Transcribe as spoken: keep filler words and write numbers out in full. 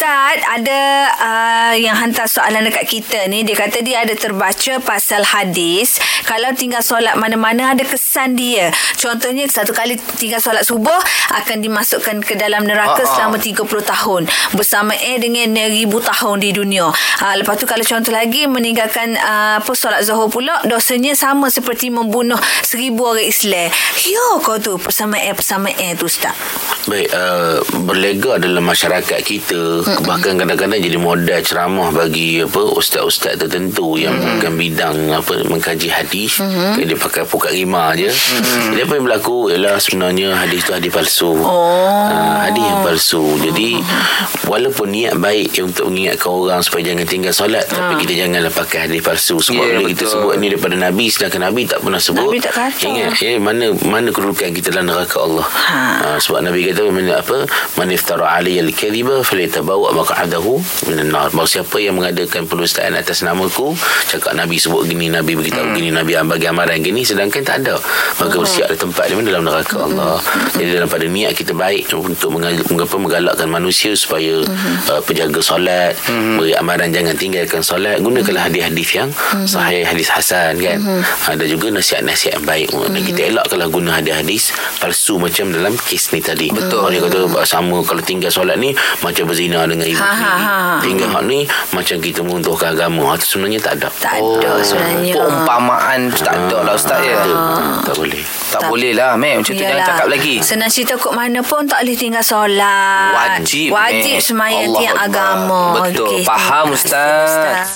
Ustaz, ada uh, yang hantar soalan dekat kita ni. Dia kata dia ada terbaca pasal hadis, kalau tinggal solat mana-mana ada kesan dia. Contohnya, satu kali tinggal solat subuh akan dimasukkan ke dalam neraka uh-huh. selama tiga puluh tahun. Bersama eh dengan ribu tahun di dunia. Uh, lepas tu kalau contoh lagi, meninggalkan uh, apa, solat zuhur pula, dosanya sama seperti membunuh seribu orang Islam. Yo, kau tu bersama eh, bersama eh tu Ustaz. Baik, uh, berlega dalam masyarakat kita. Mm-mm. Bahkan kadang-kadang jadi modal ceramah bagi apa ustaz-ustaz tertentu yang mm-hmm. bukan bidang apa mengkaji hadis, mm-hmm. dia pakai pukat rimah je. Mm-hmm. Jadi apa yang berlaku ialah sebenarnya hadis tu hadis palsu. Oh. Ha, hadis yang palsu. Jadi walaupun niat baik untuk mengingatkan orang supaya jangan tinggal solat, ha. tapi kita janganlah pakai hadis palsu sebab yeah, bila betul. kita sebut ni daripada Nabi, sedangkan Nabi tak pernah sebut. Nabi tak kata. Ingat ya, mana mana kedudukan kita dalam neraka Allah. Ha. Ha, sebab Nabi kata apa man iftara alayya al-kadhiba tabawa maq'adahu minan nar. Maksud siapa yang mengadakan penistaan atas namaku, cakap Nabi sebut gini, Nabi beritahu hmm. gini, Nabi bagi amaran gini, sedangkan tak ada, maka hmm. bersiap ada tempat di mana dalam neraka hmm. Allah. Jadi dalam pada niat kita baik untuk mengapa menggalakkan manusia supaya hmm. uh, penjaga solat, hmm. beri amaran jangan tinggalkan solat, gunakanlah hadis-hadis yang hmm. sahih, hadis hasan kan. Hmm. Ada juga nasihat-nasihat yang baik dan hmm. kita elakkanlah guna hadis-hadis palsu macam dalam kes ni tadi. Betul. Orang kata sama kalau tinggal solat ni macam berzina dengan ibu sendiri. Tinggal hak ni macam kita menguntuhkan agama. Itu sebenarnya tak ada. Tak oh, ada sebenarnya. Perumpamaan ha. tak ada lah Ustaz ya. Ha. Tak boleh. Tak, tak boleh lah meh. Macam tu jangan cakap lagi. Senang cerita kot mana pun tak boleh tinggal solat. Wajib. Wajib semayang tiang agama. Betul. Okay. Faham Ustaz. Ustaz.